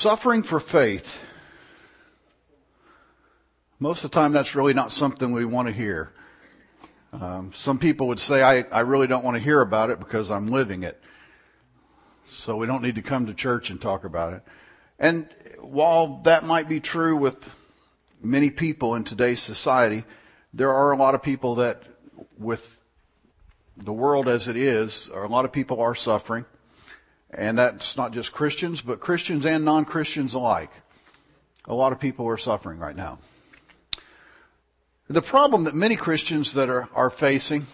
Suffering for faith. Most of the time, that's really not something we want to hear. Some people would say, I really don't want to hear about it because I'm living it. So we don't need to come to church and talk about it. And while that might be true with many people in today's society, there are a lot of people that, with the world as it is, a lot of people are suffering. And that's not just Christians, but Christians and non-Christians alike. A lot of people are suffering right now. The problem that many Christians that are facing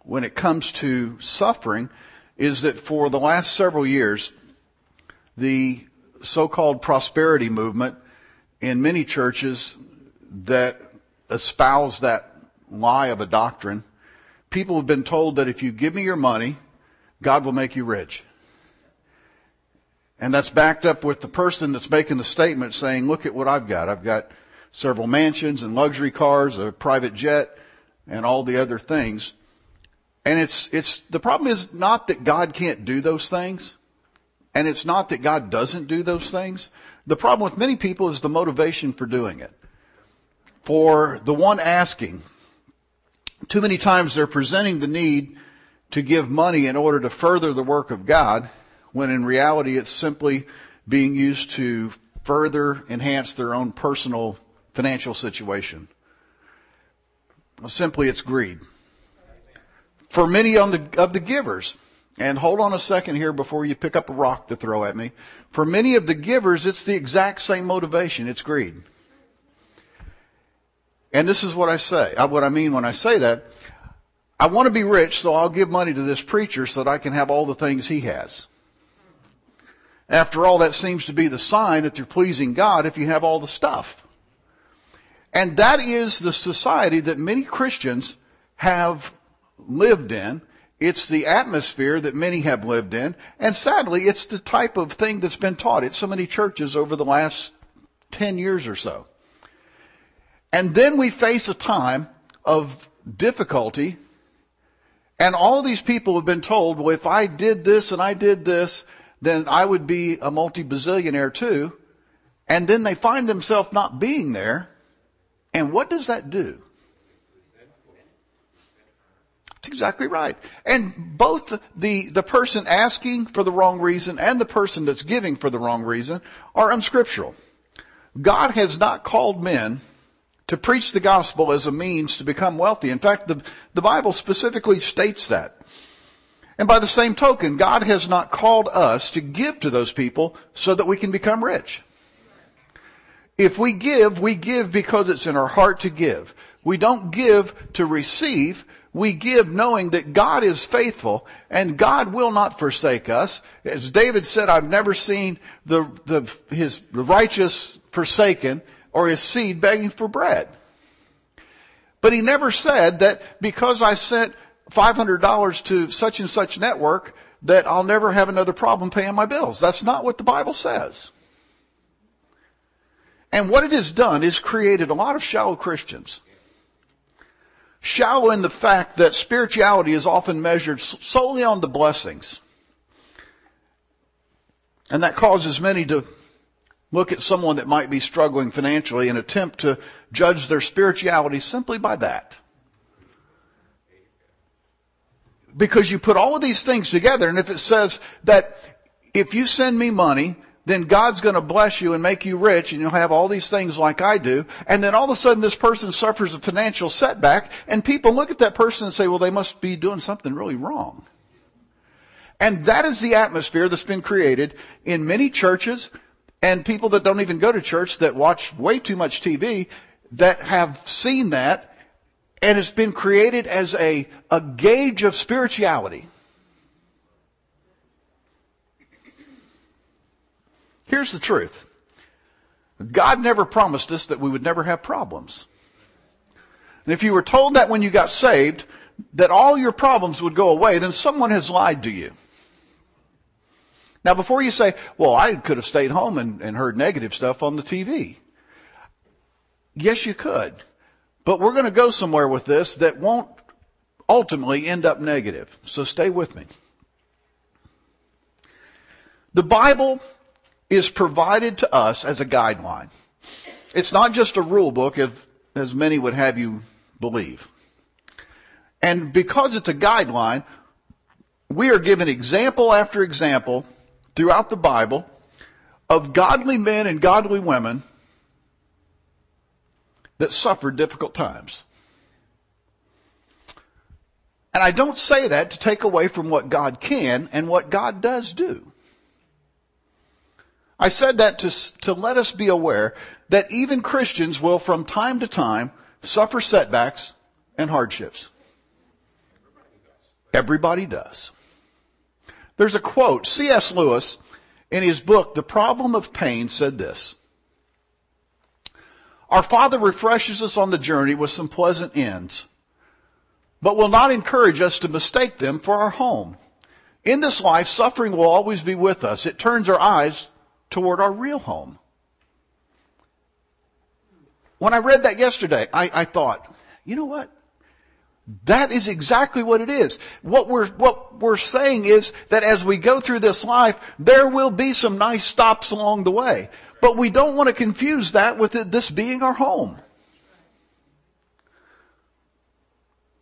when it comes to suffering is that for the last several years, the so-called prosperity movement in many churches that espouse that lie of a doctrine, people have been told that if you give me your money, God will make you rich. And that's backed up with the person that's making the statement saying, look at what I've got. I've got several mansions and luxury cars, a private jet, and all the other things. And it's the problem is not that God can't do those things, and it's not that God doesn't do those things. The problem with many people is the motivation for doing it. For the one asking, too many times they're presenting the need to give money in order to further the work of God, when in reality it's simply being used to further enhance their own personal financial situation. Simply, it's greed. For many of the givers, and hold on a second here before you pick up a rock to throw at me, for many of the givers, it's the exact same motivation. It's greed. And this is what I mean when I say that. I want to be rich, so I'll give money to this preacher so that I can have all the things he has. After all, that seems to be the sign that you're pleasing God if you have all the stuff. And that is the society that many Christians have lived in. It's the atmosphere that many have lived in. And sadly, it's the type of thing that's been taught at so many churches over the last 10 years or so. And then we face a time of difficulty. And all these people have been told, well, if I did this and I did this, then I would be a multi-bazillionaire too. And then they find themselves not being there. And what does that do? That's exactly right. And both the person asking for the wrong reason and the person that's giving for the wrong reason are unscriptural. God has not called men to preach the gospel as a means to become wealthy. In fact, the Bible specifically states that. And by the same token, God has not called us to give to those people so that we can become rich. If we give, we give because it's in our heart to give. We don't give to receive. We give knowing that God is faithful and God will not forsake us. As David said, I've never seen the righteous forsaken or his seed begging for bread. But he never said that because I sent $500 to such and such network that I'll never have another problem paying my bills. That's not what the Bible says. And what it has done is created a lot of shallow Christians. Shallow in the fact that spirituality is often measured solely on the blessings. And that causes many to look at someone that might be struggling financially and attempt to judge their spirituality simply by that. Because you put all of these things together, and if it says that if you send me money, then God's going to bless you and make you rich, and you'll have all these things like I do, and then all of a sudden this person suffers a financial setback, and people look at that person and say, well, they must be doing something really wrong. And that is the atmosphere that's been created in many churches, and people that don't even go to church, that watch way too much TV, that have seen that. And it's been created as a gauge of spirituality. Here's the truth. God never promised us that we would never have problems. And if you were told that when you got saved, that all your problems would go away, then someone has lied to you. Now, before you say, well, I could have stayed home and heard negative stuff on the TV. Yes, you could. But we're going to go somewhere with this that won't ultimately end up negative. So stay with me. The Bible is provided to us as a guideline. It's not just a rule book, as many would have you believe. And because it's a guideline, we are given example after example throughout the Bible of godly men and godly women that suffered difficult times. And I don't say that to take away from what God can and what God does do. I said that to let us be aware that even Christians will from time to time suffer setbacks and hardships. Everybody does. There's a quote. C.S. Lewis, in his book, The Problem of Pain, said this: "Our Father refreshes us on the journey with some pleasant ends, but will not encourage us to mistake them for our home. In this life, suffering will always be with us. It turns our eyes toward our real home." When I read that yesterday, I thought, you know what? That is exactly what it is. What we're saying is that as we go through this life, there will be some nice stops along the way. But we don't want to confuse that with this being our home.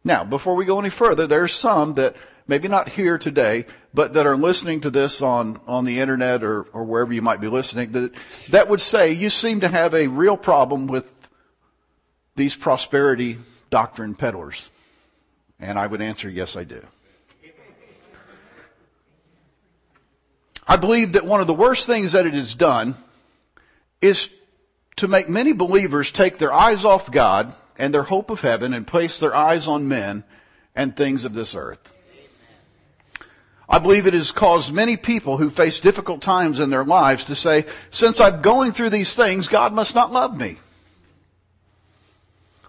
Now, before we go any further, there's some that maybe not here today, but that are listening to this on the internet or wherever you might be listening, that would say, you seem to have a real problem with these prosperity doctrine peddlers. And I would answer, yes, I do. I believe that one of the worst things that it has done is to make many believers take their eyes off God and their hope of heaven and place their eyes on men and things of this earth. I believe it has caused many people who face difficult times in their lives to say, since I'm going through these things, God must not love me.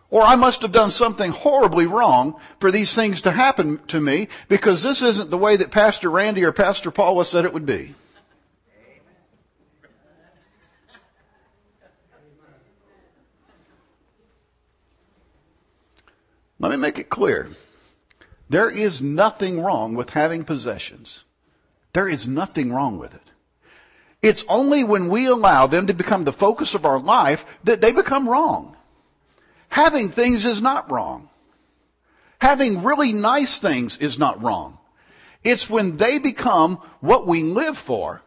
Or I must have done something horribly wrong for these things to happen to me, because this isn't the way that Pastor Randy or Pastor Paula said it would be. Let me make it clear. There is nothing wrong with having possessions. There is nothing wrong with it. It's only when we allow them to become the focus of our life that they become wrong. Having things is not wrong. Having really nice things is not wrong. It's when they become what we live for,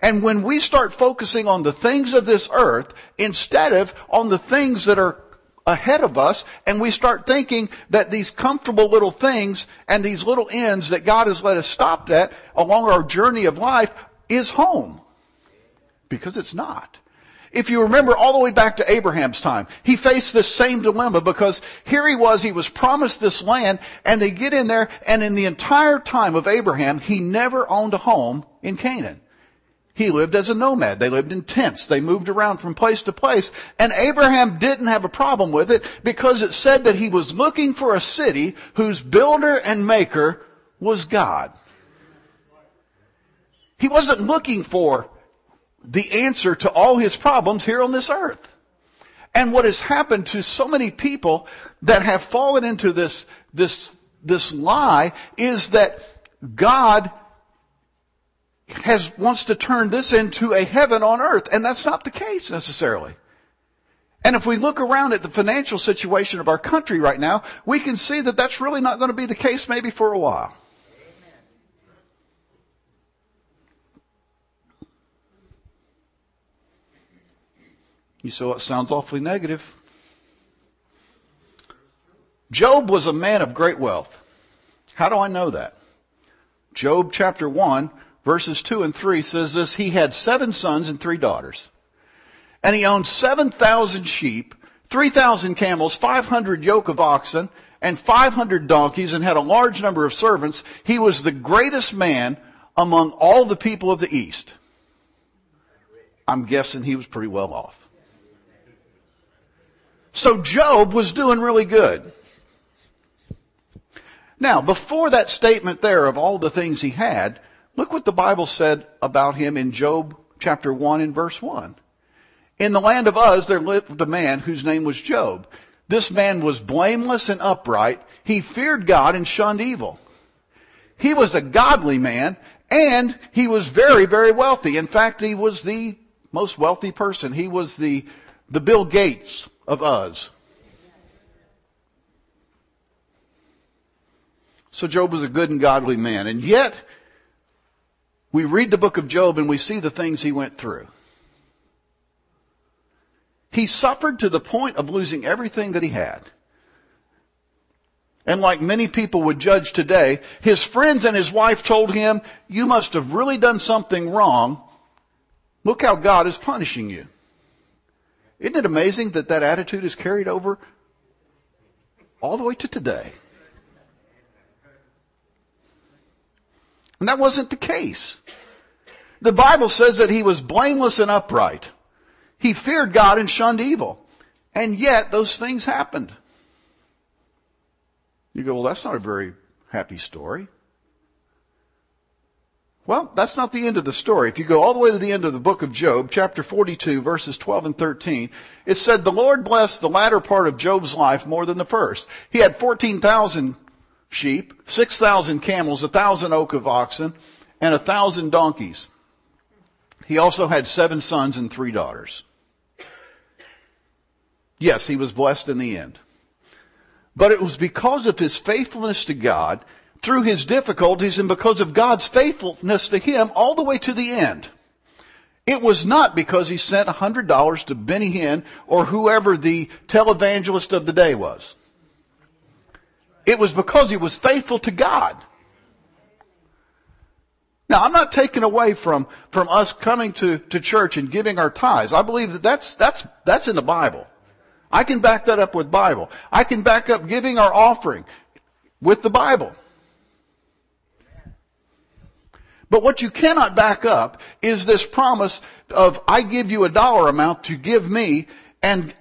and when we start focusing on the things of this earth instead of on the things that are ahead of us, and we start thinking that these comfortable little things and these little ends that God has let us stop at along our journey of life is home. Because it's not. If you remember all the way back to Abraham's time, he faced this same dilemma, because here he was promised this land, and they get in there, and in the entire time of Abraham, he never owned a home in Canaan. He lived as a nomad. They lived in tents. They moved around from place to place. And Abraham didn't have a problem with it, because it said that he was looking for a city whose builder and maker was God. He wasn't looking for the answer to all his problems here on this earth. And what has happened to so many people that have fallen into this lie is that God wants to turn this into a heaven on earth. And that's not the case necessarily. And if we look around at the financial situation of our country right now, we can see that that's really not going to be the case maybe for a while. You say, well, it sounds awfully negative. Job was a man of great wealth. How do I know that? Job chapter 1, verses 2 and 3 says this: he had 7 sons and 3 daughters. And he owned 7,000 sheep, 3,000 camels, 500 yoke of oxen, and 500 donkeys, and had a large number of servants. He was the greatest man among all the people of the East. I'm guessing he was pretty well off. So Job was doing really good. Now, before that statement there of all the things he had, look what the Bible said about him in Job chapter 1 and verse 1. In the land of Uz there lived a man whose name was Job. This man was blameless and upright. He feared God and shunned evil. He was a godly man And he was very, very wealthy. In fact, he was the most wealthy person. He was the Bill Gates of Uz. So Job was a good and godly man. And yet, we read the book of Job and we see the things he went through. He suffered to the point of losing everything that he had. And like many people would judge today, his friends and his wife told him, "You must have really done something wrong. Look how God is punishing you." Isn't it amazing that that attitude is carried over all the way to today? And that wasn't the case. The Bible says that he was blameless and upright. He feared God and shunned evil. And yet those things happened. You go, "Well, that's not a very happy story." Well, that's not the end of the story. If you go all the way to the end of the book of Job, chapter 42, verses 12 and 13, it said, "The Lord blessed the latter part of Job's life more than the first. He had 14,000 sheep, 6,000 camels, 1,000 yoke of oxen, and 1,000 donkeys. He also had 7 sons and 3 daughters." Yes, he was blessed in the end. But it was because of his faithfulness to God through his difficulties and because of God's faithfulness to him all the way to the end. It was not because he sent $100 to Benny Hinn or whoever the televangelist of the day was. It was because he was faithful to God. Now, I'm not taking away from us coming to church and giving our tithes. I believe that that's in the Bible. I can back that up with Bible. I can back up giving our offering with the Bible. But what you cannot back up is this promise of, "I give you a dollar amount to give me, and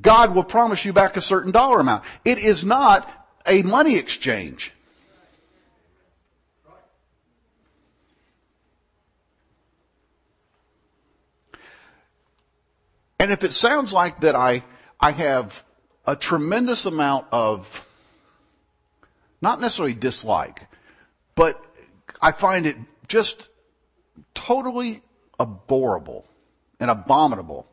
God will promise you back a certain dollar amount." It is not a money exchange. And if it sounds like that I have a tremendous amount of, not necessarily dislike, but I find it just totally abhorrible and abominable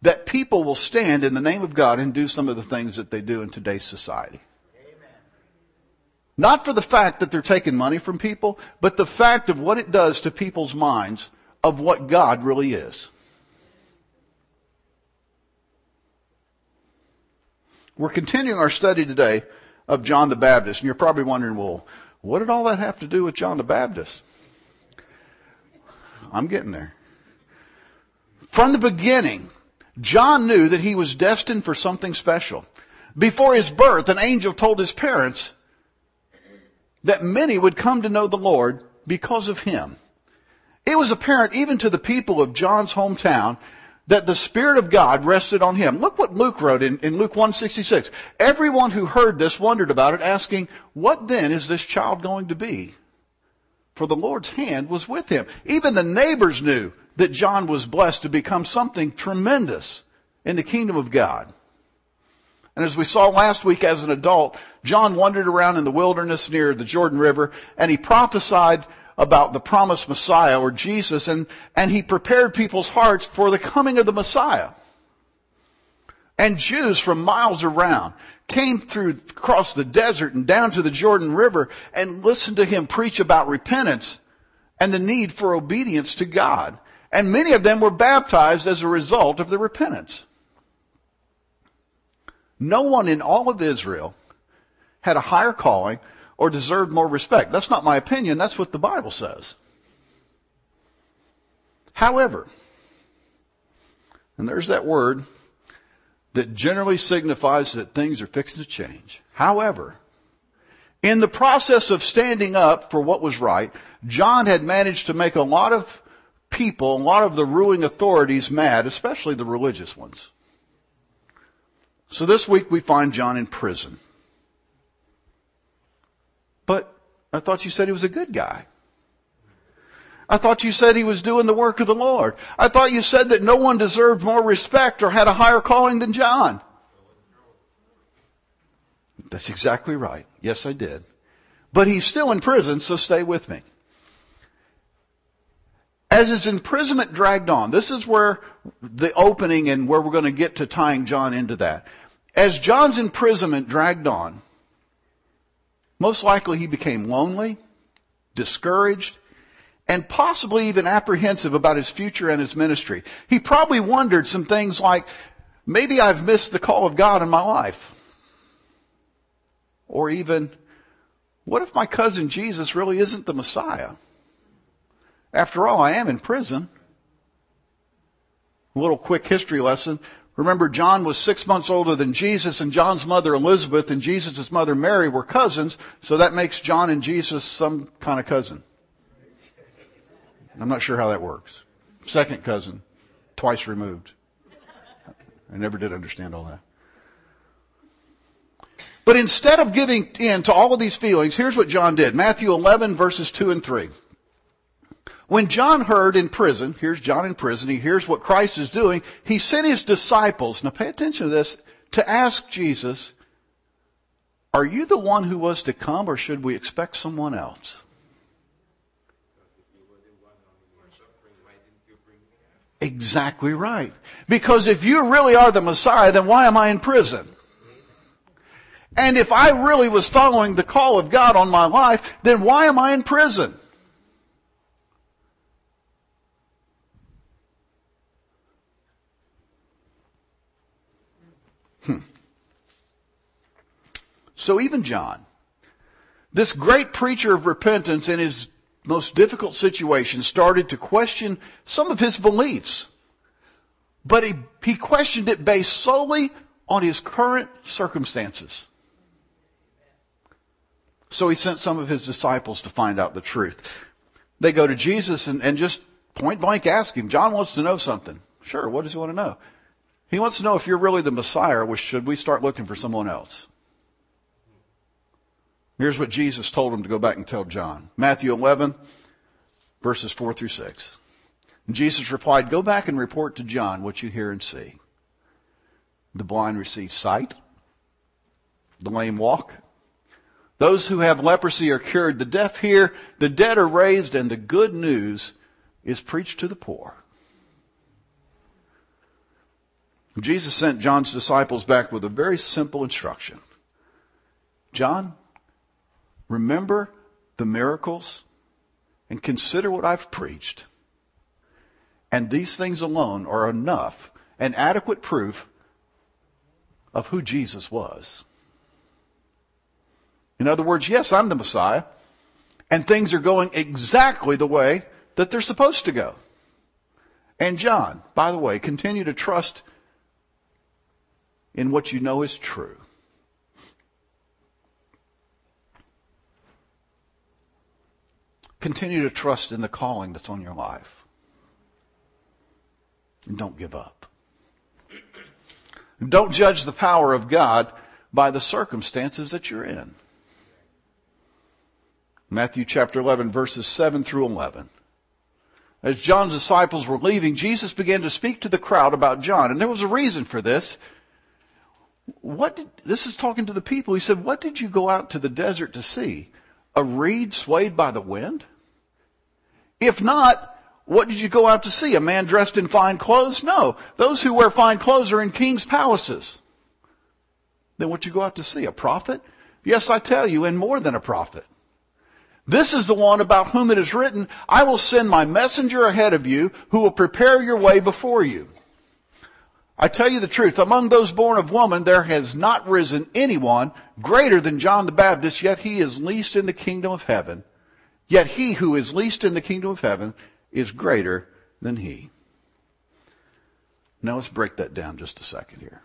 that people will stand in the name of God and do some of the things that they do in today's society. Amen. Not for the fact that they're taking money from people, but the fact of what it does to people's minds of what God really is. We're continuing our study today of John the Baptist. And you're probably wondering, "Well, what did all that have to do with John the Baptist?" I'm getting there. From the beginning, John knew that he was destined for something special. Before his birth, an angel told his parents that many would come to know the Lord because of him. It was apparent even to the people of John's hometown that the Spirit of God rested on him. Look what Luke wrote in Luke 1:66. "Everyone who heard this wondered about it, asking, 'What then is this child going to be?' For the Lord's hand was with him." Even the neighbors knew that John was blessed to become something tremendous in the kingdom of God. And as we saw last week, as an adult, John wandered around in the wilderness near the Jordan River, and he prophesied about the promised Messiah, or Jesus, and he prepared people's hearts for the coming of the Messiah. And Jews from miles around came across the desert and down to the Jordan River and listened to him preach about repentance and the need for obedience to God. And many of them were baptized as a result of the repentance. No one in all of Israel had a higher calling or deserved more respect. That's not my opinion. That's what the Bible says. However, and there's that word that generally signifies that things are fixing to change. However, in the process of standing up for what was right, John had managed to make a lot of people, a lot of the ruling authorities mad, especially the religious ones. So this week we find John in prison. "But I thought you said he was a good guy. I thought you said he was doing the work of the Lord. I thought you said that no one deserved more respect or had a higher calling than John." "That's exactly right. Yes, I did. but he's still in prison, so stay with me. As his imprisonment dragged on, this is where the opening and where we're going to get to tying John into that. As John's imprisonment dragged on, most likely he became lonely, discouraged, and possibly even apprehensive about his future and his ministry. He probably wondered some things like, maybe I've missed the call of God in my life. Or even, what if my cousin Jesus really isn't the Messiah? After all, I am in prison. A little quick history lesson. Remember, John was 6 months older than Jesus, and John's mother Elizabeth and Jesus' mother Mary were cousins, so that makes John and Jesus some kind of cousin. I'm not sure how that works. Second cousin, twice removed. I never did understand all that. But instead of giving in to all of these feelings, here's what John did. Matthew 11, verses 2 and 3. When John heard in prison, here's John in prison, he hears what Christ is doing, he sent his disciples, now pay attention to this, to ask Jesus, are you the one who was to come, or should we expect someone else? Exactly right. Because if you really are the Messiah, then why am I in prison? And if I really was following the call of God on my life, then why am I in prison? So even John, this great preacher of repentance in his most difficult situation, started to question some of his beliefs. But he questioned it based solely on his current circumstances. So he sent some of his disciples to find out the truth. They go to Jesus and just point blank ask him, John wants to know something. Sure, what does he want to know? He wants to know if you're really the Messiah, or should we start looking for someone else? Here's what Jesus told him to go back and tell John. Matthew 11, verses 4 through 6. And Jesus replied, go back and report to John what you hear and see. The blind receive sight. The lame walk. Those who have leprosy are cured. The deaf hear. The dead are raised. And the good news is preached to the poor. Jesus sent John's disciples back with a very simple instruction. John, remember the miracles and consider what I've preached. And these things alone are enough and adequate proof of who Jesus was. In other words, yes, I'm the Messiah, and things are going exactly the way that they're supposed to go. And John, by the way, continue to trust in what you know is true. Continue to trust in the calling that's on your life. And don't give up. Don't judge the power of God by the circumstances that you're in. Matthew chapter 11, verses 7 through 11. As John's disciples were leaving, Jesus began to speak to the crowd about John. And there was a reason for this. This is talking to the people. He said, what did you go out to the desert to see? A reed swayed by the wind? If not, what did you go out to see? A man dressed in fine clothes? No. Those who wear fine clothes are in king's palaces. Then what did you go out to see? A prophet? Yes, I tell you, and more than a prophet. This is the one about whom it is written, I will send my messenger ahead of you, who will prepare your way before you. I tell you the truth, among those born of woman, there has not risen anyone greater than John the Baptist, yet he is least in the kingdom of heaven. Yet he who is least in the kingdom of heaven is greater than he. Now let's break that down just a second here.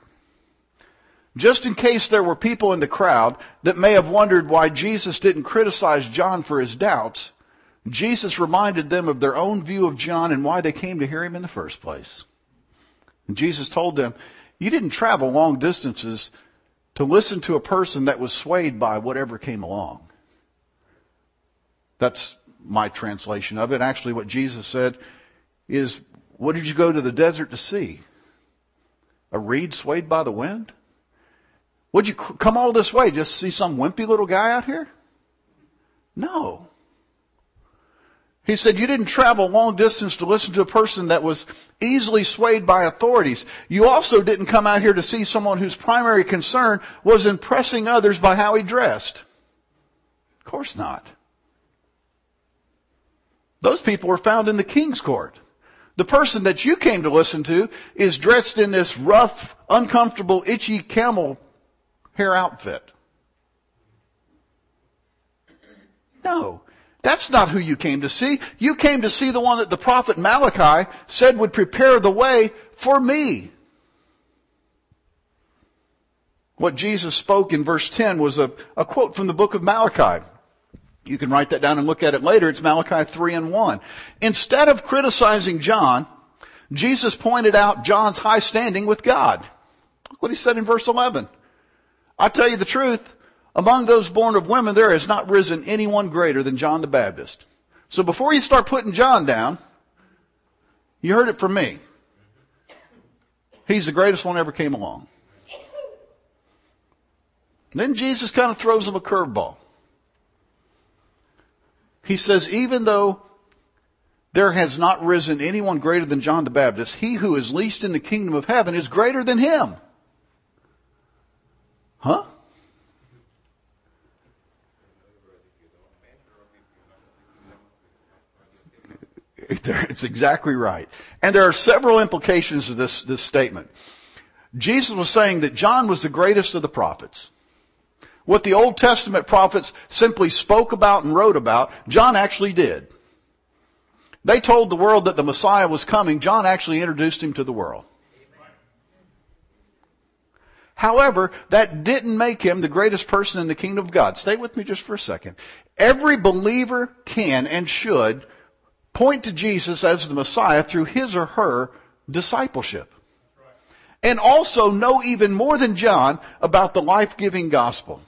Just in case there were people in the crowd that may have wondered why Jesus didn't criticize John for his doubts, Jesus reminded them of their own view of John and why they came to hear him in the first place. And Jesus told them, you didn't travel long distances to listen to a person that was swayed by whatever came along. That's my translation of it. Actually, what Jesus said is, what did you go to the desert to see? A reed swayed by the wind? Would you come all this way just to see some wimpy little guy out here? No. He said, you didn't travel long distance to listen to a person that was easily swayed by authorities. You also didn't come out here to see someone whose primary concern was impressing others by how he dressed. Of course not. Those people were found in the king's court. The person that you came to listen to is dressed in this rough, uncomfortable, itchy camel hair outfit. No, that's not who you came to see. You came to see the one that the prophet Malachi said would prepare the way for me. What Jesus spoke in verse 10 was a quote from the book of Malachi. You can write that down and look at it later. It's Malachi 3:1. Instead of criticizing John, Jesus pointed out John's high standing with God. Look what he said in verse 11. I tell you the truth, among those born of women, there has not risen anyone greater than John the Baptist. So before you start putting John down, you heard it from me. He's the greatest one ever came along. And then Jesus kind of throws him a curveball. He says, even though there has not risen anyone greater than John the Baptist, he who is least in the kingdom of heaven is greater than him. Huh? It's exactly right. And there are several implications of this statement. Jesus was saying that John was the greatest of the prophets. What the Old Testament prophets simply spoke about and wrote about, John actually did. They told the world that the Messiah was coming. John actually introduced him to the world. However, that didn't make him the greatest person in the kingdom of God. Stay with me just for a second. Every believer can and should point to Jesus as the Messiah through his or her discipleship. And also know even more than John about the life-giving gospel.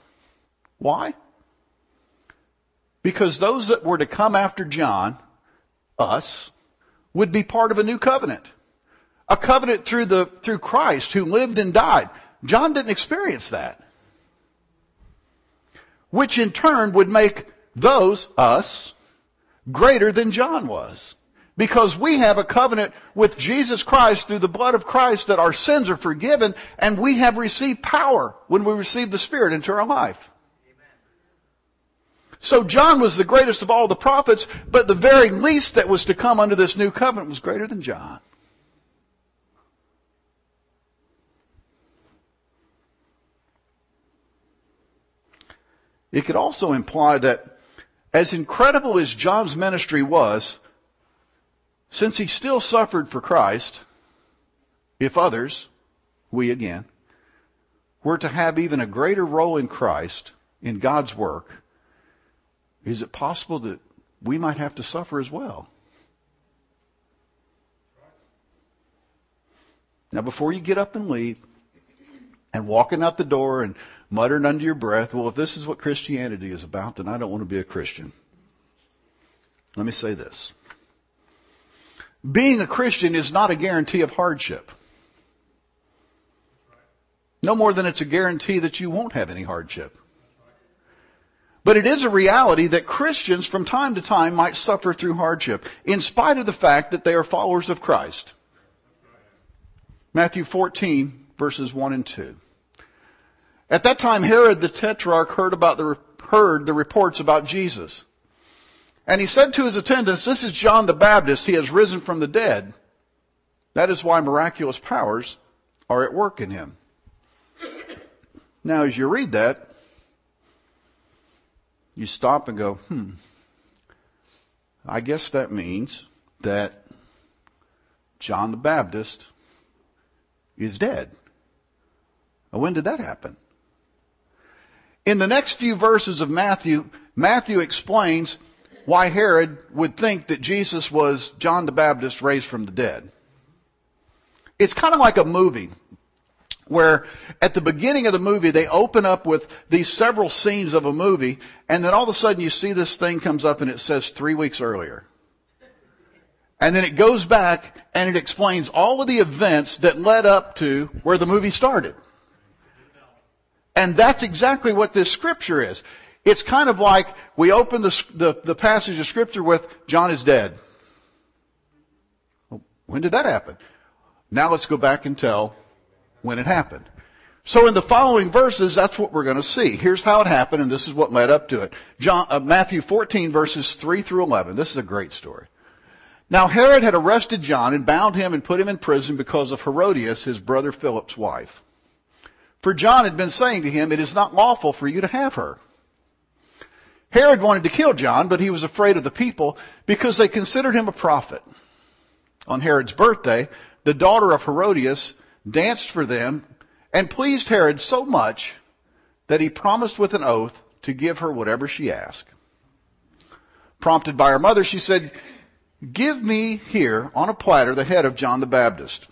Why? Because those that were to come after John, us, would be part of a new covenant. A covenant through Christ who lived and died. John didn't experience that. Which in turn would make those, us, greater than John was. Because we have a covenant with Jesus Christ through the blood of Christ that our sins are forgiven and we have received power when we receive the Spirit into our life. Amen. So John was the greatest of all the prophets, but the very least that was to come under this new covenant was greater than John. It could also imply that as incredible as John's ministry was, since he still suffered for Christ, if others, we again, were to have even a greater role in Christ, in God's work, is it possible that we might have to suffer as well? Now, before you get up and leave, and walking out the door and muttering under your breath, well, if this is what Christianity is about, then I don't want to be a Christian. Let me say this. Being a Christian is not a guarantee of hardship. No more than it's a guarantee that you won't have any hardship. But it is a reality that Christians from time to time might suffer through hardship, in spite of the fact that they are followers of Christ. Matthew 14, verses 1 and 2. At that time, Herod the Tetrarch heard the reports about Jesus. And he said to his attendants, this is John the Baptist. He has risen from the dead. That is why miraculous powers are at work in him. Now, as you read that, you stop and go, I guess that means that John the Baptist is dead. When did that happen? In the next few verses of Matthew explains why Herod would think that Jesus was John the Baptist raised from the dead. It's kind of like a movie where at the beginning of the movie, they open up with these several scenes of a movie, and then all of a sudden you see this thing comes up and it says 3 weeks earlier. And then it goes back and it explains all of the events that led up to where the movie started. And that's exactly what this scripture is. It's kind of like we open the passage of Scripture with, John is dead. Well, when did that happen? Now let's go back and tell when it happened. So in the following verses, that's what we're going to see. Here's how it happened, and this is what led up to it. Matthew 14, verses 3 through 11. This is a great story. Now Herod had arrested John and bound him and put him in prison because of Herodias, his brother Philip's wife. For John had been saying to him, it is not lawful for you to have her. Herod wanted to kill John, but he was afraid of the people because they considered him a prophet. On Herod's birthday, the daughter of Herodias danced for them and pleased Herod so much that he promised with an oath to give her whatever she asked. Prompted by her mother, she said, give me here on a platter the head of John the Baptist.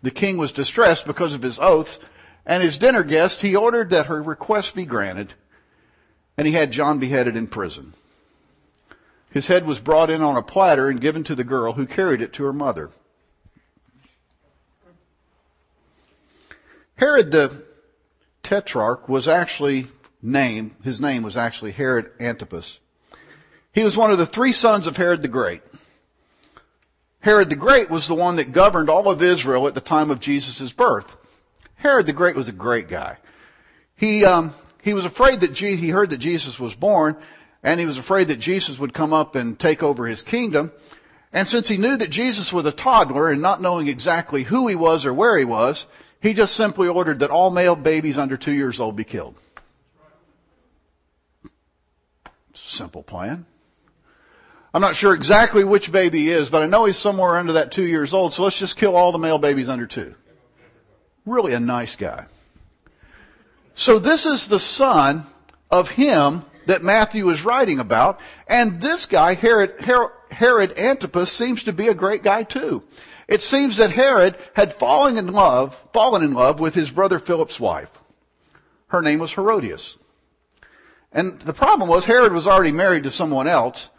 The king was distressed because of his oaths and his dinner guests. He ordered that her request be granted. And he had John beheaded in prison. His head was brought in on a platter and given to the girl who carried it to her mother. Herod the Tetrarch was actually named, his name was actually Herod Antipas. He was one of the three sons of Herod the Great. Herod the Great was the one that governed all of Israel at the time of Jesus' birth. Herod the Great was a great guy. He was afraid that he heard that Jesus was born, and he was afraid that Jesus would come up and take over his kingdom. And since he knew that Jesus was a toddler and not knowing exactly who he was or where he was, he just simply ordered that all male babies under 2 years old be killed. It's a simple plan. I'm not sure exactly which baby he is, but I know he's somewhere under that 2 years old, so let's just kill all the male babies under two. Really a nice guy. So this is the son of him that Matthew is writing about. And this guy, Herod Antipas, seems to be a great guy too. It seems that Herod had fallen in love with his brother Philip's wife. Her name was Herodias. And the problem was Herod was already married to someone else,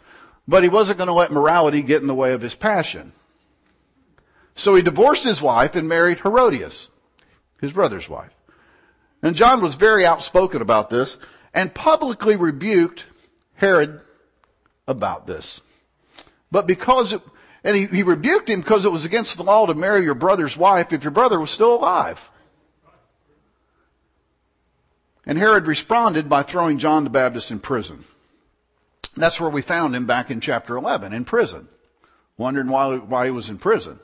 but he wasn't going to let morality get in the way of his passion. So he divorced his wife and married Herodias, his brother's wife. And John was very outspoken about this and publicly rebuked Herod about this. But he rebuked him because it was against the law to marry your brother's wife if your brother was still alive. And Herod responded by throwing John the Baptist in prison. That's where we found him back in chapter 11, in prison, wondering why he was in prison.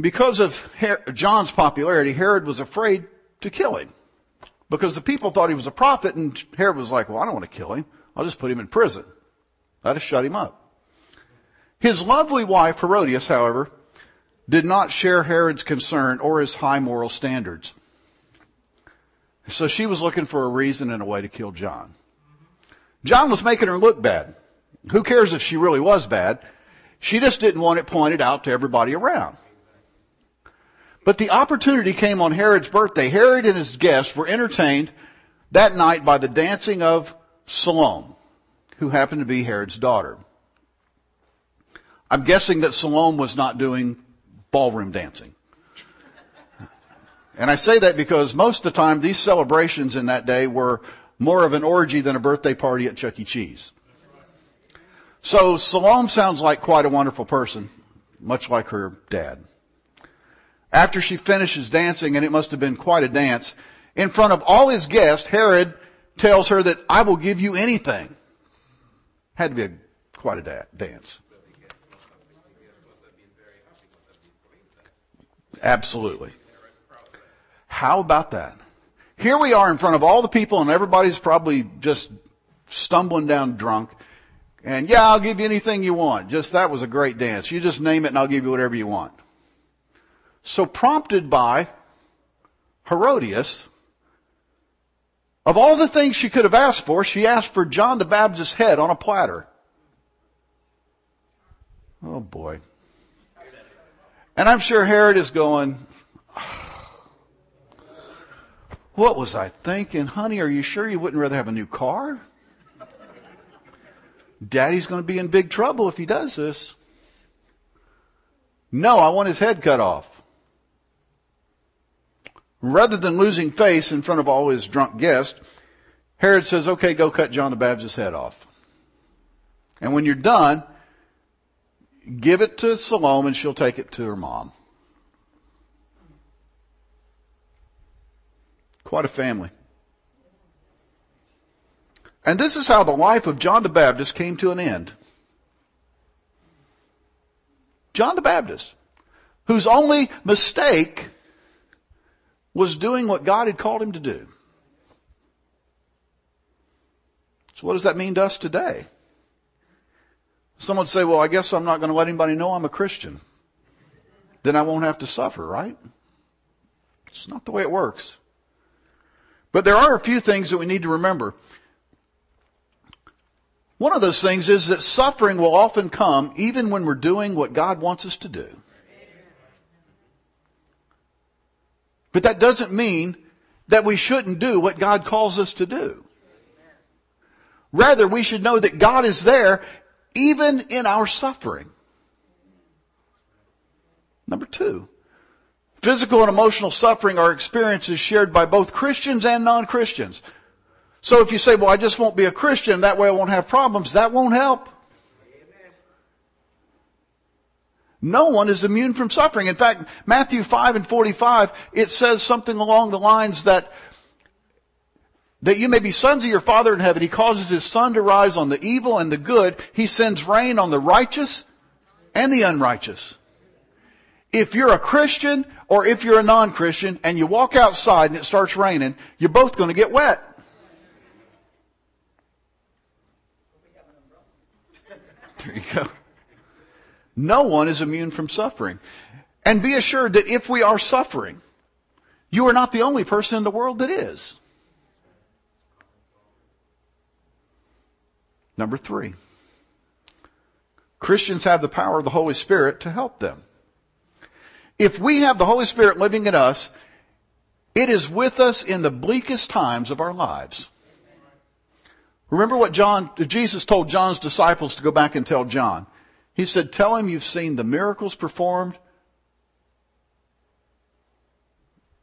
Because of John's popularity, Herod was afraid to kill him because the people thought he was a prophet, and Herod was like, well, I don't want to kill him. I'll just put him in prison. I'll just shut him up. His lovely wife, Herodias, however, did not share Herod's concern or his high moral standards. So she was looking for a reason and a way to kill John. John was making her look bad. Who cares if she really was bad? She just didn't want it pointed out to everybody around. But the opportunity came on Herod's birthday. Herod and his guests were entertained that night by the dancing of Salome, who happened to be Herod's daughter. I'm guessing that Salome was not doing ballroom dancing. And I say that because most of the time these celebrations in that day were more of an orgy than a birthday party at Chuck E. Cheese. So Salome sounds like quite a wonderful person, much like her dad. After she finishes dancing, and it must have been quite a dance, in front of all his guests, Herod tells her that I will give you anything. Had to be quite a dance. Absolutely. How about that? Here we are in front of all the people, and everybody's probably just stumbling down drunk. And yeah, I'll give you anything you want. Just that was a great dance. You just name it, and I'll give you whatever you want. So prompted by Herodias, of all the things she could have asked for, she asked for John the Baptist's head on a platter. Oh boy. And I'm sure Herod is going, what was I thinking? Honey, are you sure you wouldn't rather have a new car? Daddy's going to be in big trouble if he does this. No, I want his head cut off. Rather than losing face in front of all his drunk guests, Herod says, okay, go cut John the Baptist's head off. And when you're done, give it to Salome and she'll take it to her mom. Quite a family. And this is how the life of John the Baptist came to an end. John the Baptist, whose only mistake was doing what God had called him to do. So what does that mean to us today? Someone would say, well, I guess I'm not going to let anybody know I'm a Christian. Then I won't have to suffer, right? It's not the way it works. But there are a few things that we need to remember. One of those things is that suffering will often come even when we're doing what God wants us to do. But that doesn't mean that we shouldn't do what God calls us to do. Rather, we should know that God is there even in our suffering. Number two, physical and emotional suffering are experiences shared by both Christians and non-Christians. So if you say, well, I just won't be a Christian, that way I won't have problems, that won't help. Amen. No one is immune from suffering. In fact, Matthew 5:45, it says something along the lines that you may be sons of your Father in heaven. He causes his sun to rise on the evil and the good. He sends rain on the righteous and the unrighteous. If you're a Christian or if you're a non-Christian and you walk outside and it starts raining, you're both going to get wet. There you go. No one is immune from suffering. And be assured that if we are suffering, you are not the only person in the world that is. Number three, Christians have the power of the Holy Spirit to help them. If we have the Holy Spirit living in us, it is with us in the bleakest times of our lives. Remember what Jesus told John's disciples to go back and tell John. He said, tell him you've seen the miracles performed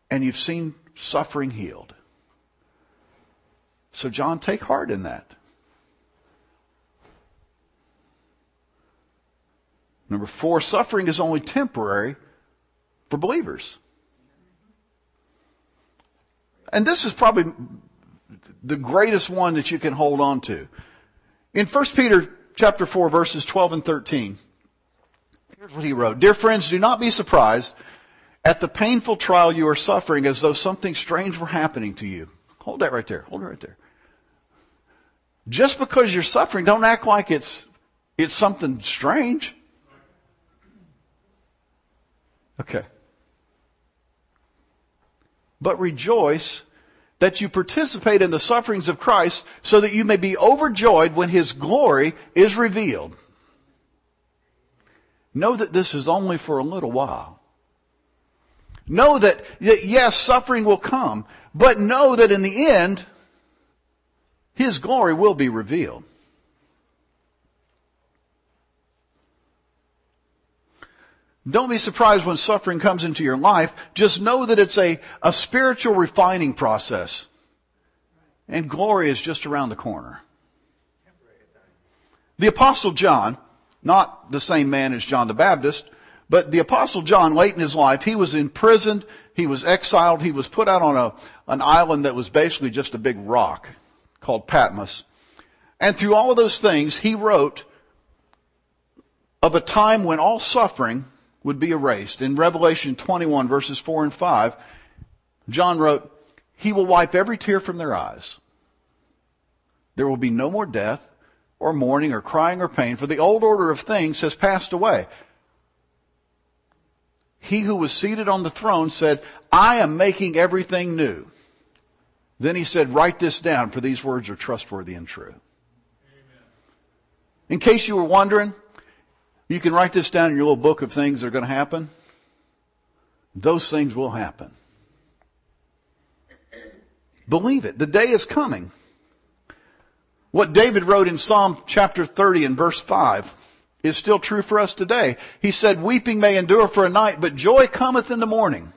and you've seen suffering healed. So John, take heart in that. Number four, suffering is only temporary for believers. And this is probably the greatest one that you can hold on to. In 1 Peter chapter 4, verses 12 and 13, here's what he wrote. Dear friends, do not be surprised at the painful trial you are suffering as though something strange were happening to you. Hold that right there. Hold it right there. Just because you're suffering, don't act like it's something strange. Okay. But rejoice that you participate in the sufferings of Christ so that you may be overjoyed when his glory is revealed. Know that this is only for a little while. Know that yes, suffering will come, but know that in the end, his glory will be revealed. Don't be surprised when suffering comes into your life. Just know that it's a spiritual refining process. And glory is just around the corner. The Apostle John, not the same man as John the Baptist, but the Apostle John, late in his life, he was imprisoned, he was exiled, he was put out on an island that was basically just a big rock called Patmos. And through all of those things, he wrote of a time when all suffering would be erased. In Revelation 21, verses 4 and 5, John wrote, he will wipe every tear from their eyes. There will be no more death or mourning or crying or pain, for the old order of things has passed away. He who was seated on the throne said, I am making everything new. Then he said, write this down, for these words are trustworthy and true. Amen. In case you were wondering, you can write this down in your little book of things that are going to happen. Those things will happen. Believe it. The day is coming. What David wrote in Psalm chapter 30 and verse 5 is still true for us today. He said, weeping may endure for a night, but joy cometh in the morning.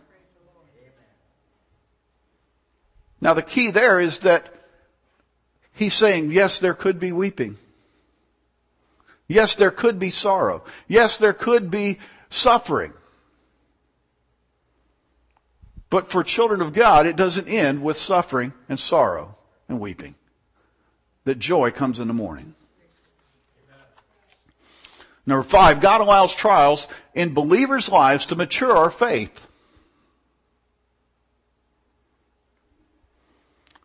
Now the key there is that he's saying, yes, there could be weeping. Yes, there could be sorrow. Yes, there could be suffering. But for children of God, it doesn't end with suffering and sorrow and weeping. That joy comes in the morning. Number 5, God allows trials in believers' lives to mature our faith.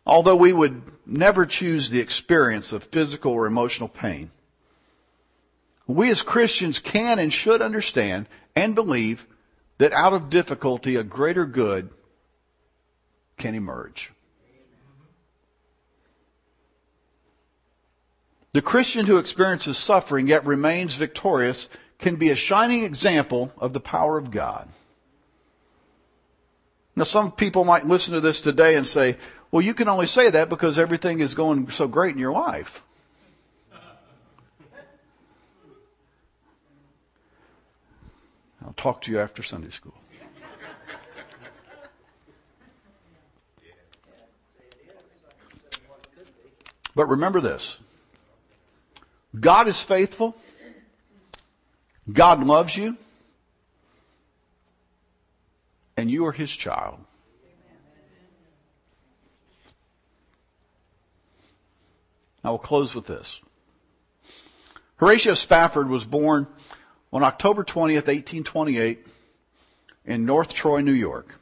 Although we would never choose the experience of physical or emotional pain, we as Christians can and should understand and believe that out of difficulty a greater good can emerge. The Christian who experiences suffering yet remains victorious can be a shining example of the power of God. Now, some people might listen to this today and say, well, you can only say that because everything is going so great in your life. I'll talk to you after Sunday school. But remember this. God is faithful. God loves you. And you are His child. I will close with this. Horatio Spafford was born on October 20th, 1828, in North Troy, New York.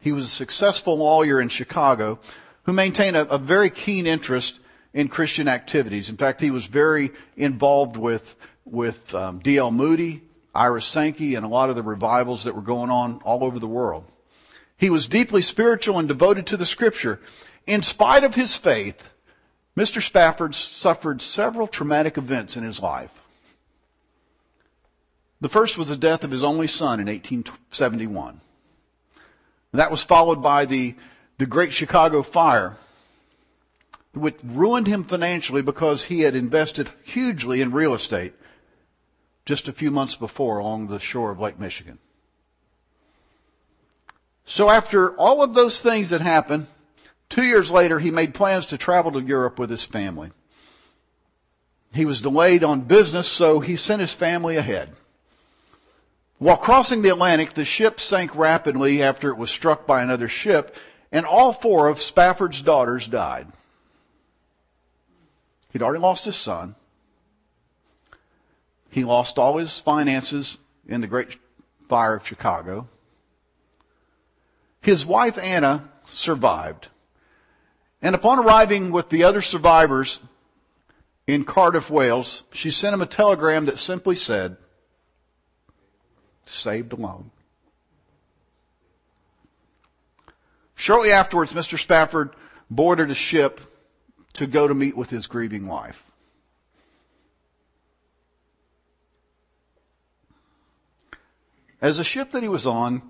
He was a successful lawyer in Chicago who maintained a very keen interest in Christian activities. In fact, he was very involved with D.L. Moody, Ira Sankey, and a lot of the revivals that were going on all over the world. He was deeply spiritual and devoted to the Scripture. In spite of his faith, Mr. Spafford suffered several traumatic events in his life. The first was the death of his only son in 1871. That was followed by the Great Chicago Fire, which ruined him financially because he had invested hugely in real estate just a few months before along the shore of Lake Michigan. So after all of those things that happened, 2 years later, he made plans to travel to Europe with his family. He was delayed on business, so he sent his family ahead. While crossing the Atlantic, the ship sank rapidly after it was struck by another ship, and all 4 of Spafford's daughters died. He'd already lost his son. He lost all his finances in the Great Fire of Chicago. His wife, Anna, survived. And upon arriving with the other survivors in Cardiff, Wales, she sent him a telegram that simply said, "Saved alone." Shortly afterwards, Mr. Spafford boarded a ship to go to meet with his grieving wife. As the ship that he was on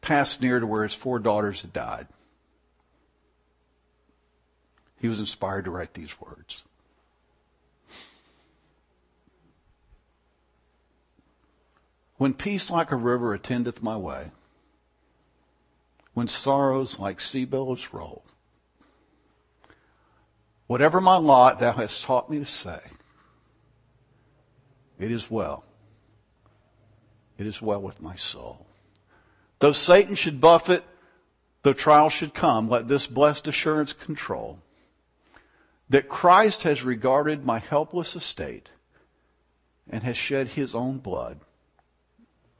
passed near to where his 4 daughters had died, he was inspired to write these words. When peace like a river attendeth my way, when sorrows like sea billows roll, whatever my lot thou hast taught me to say, it is well. It is well with my soul. Though Satan should buffet, though trial should come, let this blessed assurance control, that Christ has regarded my helpless estate and has shed His own blood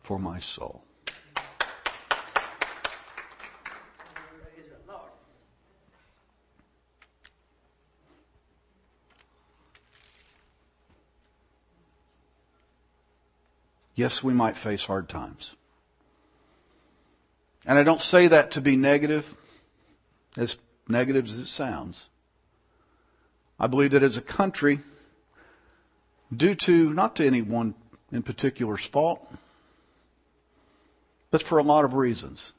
for my soul. Yes, we might face hard times. And I don't say that to be negative as it sounds. I believe that as a country, due to, not to any one in particular's fault, but for a lot of reasons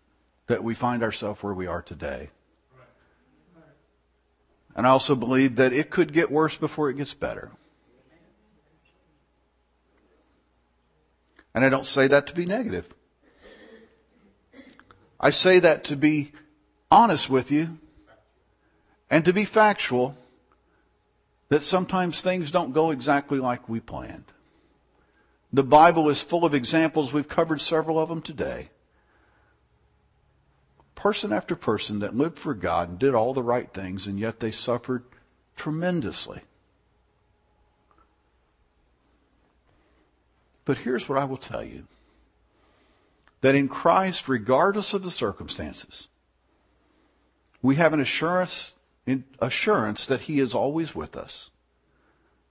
that we find ourselves where we are today. And I also believe that it could get worse before it gets better. And I don't say that to be negative. I say that to be honest with you and to be factual, that sometimes things don't go exactly like we planned. The Bible is full of examples. We've covered several of them today. Person after person that lived for God and did all the right things, and yet they suffered tremendously. But here's what I will tell you. That in Christ, regardless of the circumstances, we have an assurance that He is always with us.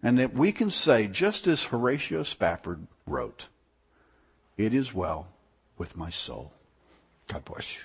And that we can say, just as Horatio Spafford wrote, "It is well with my soul." God bless you.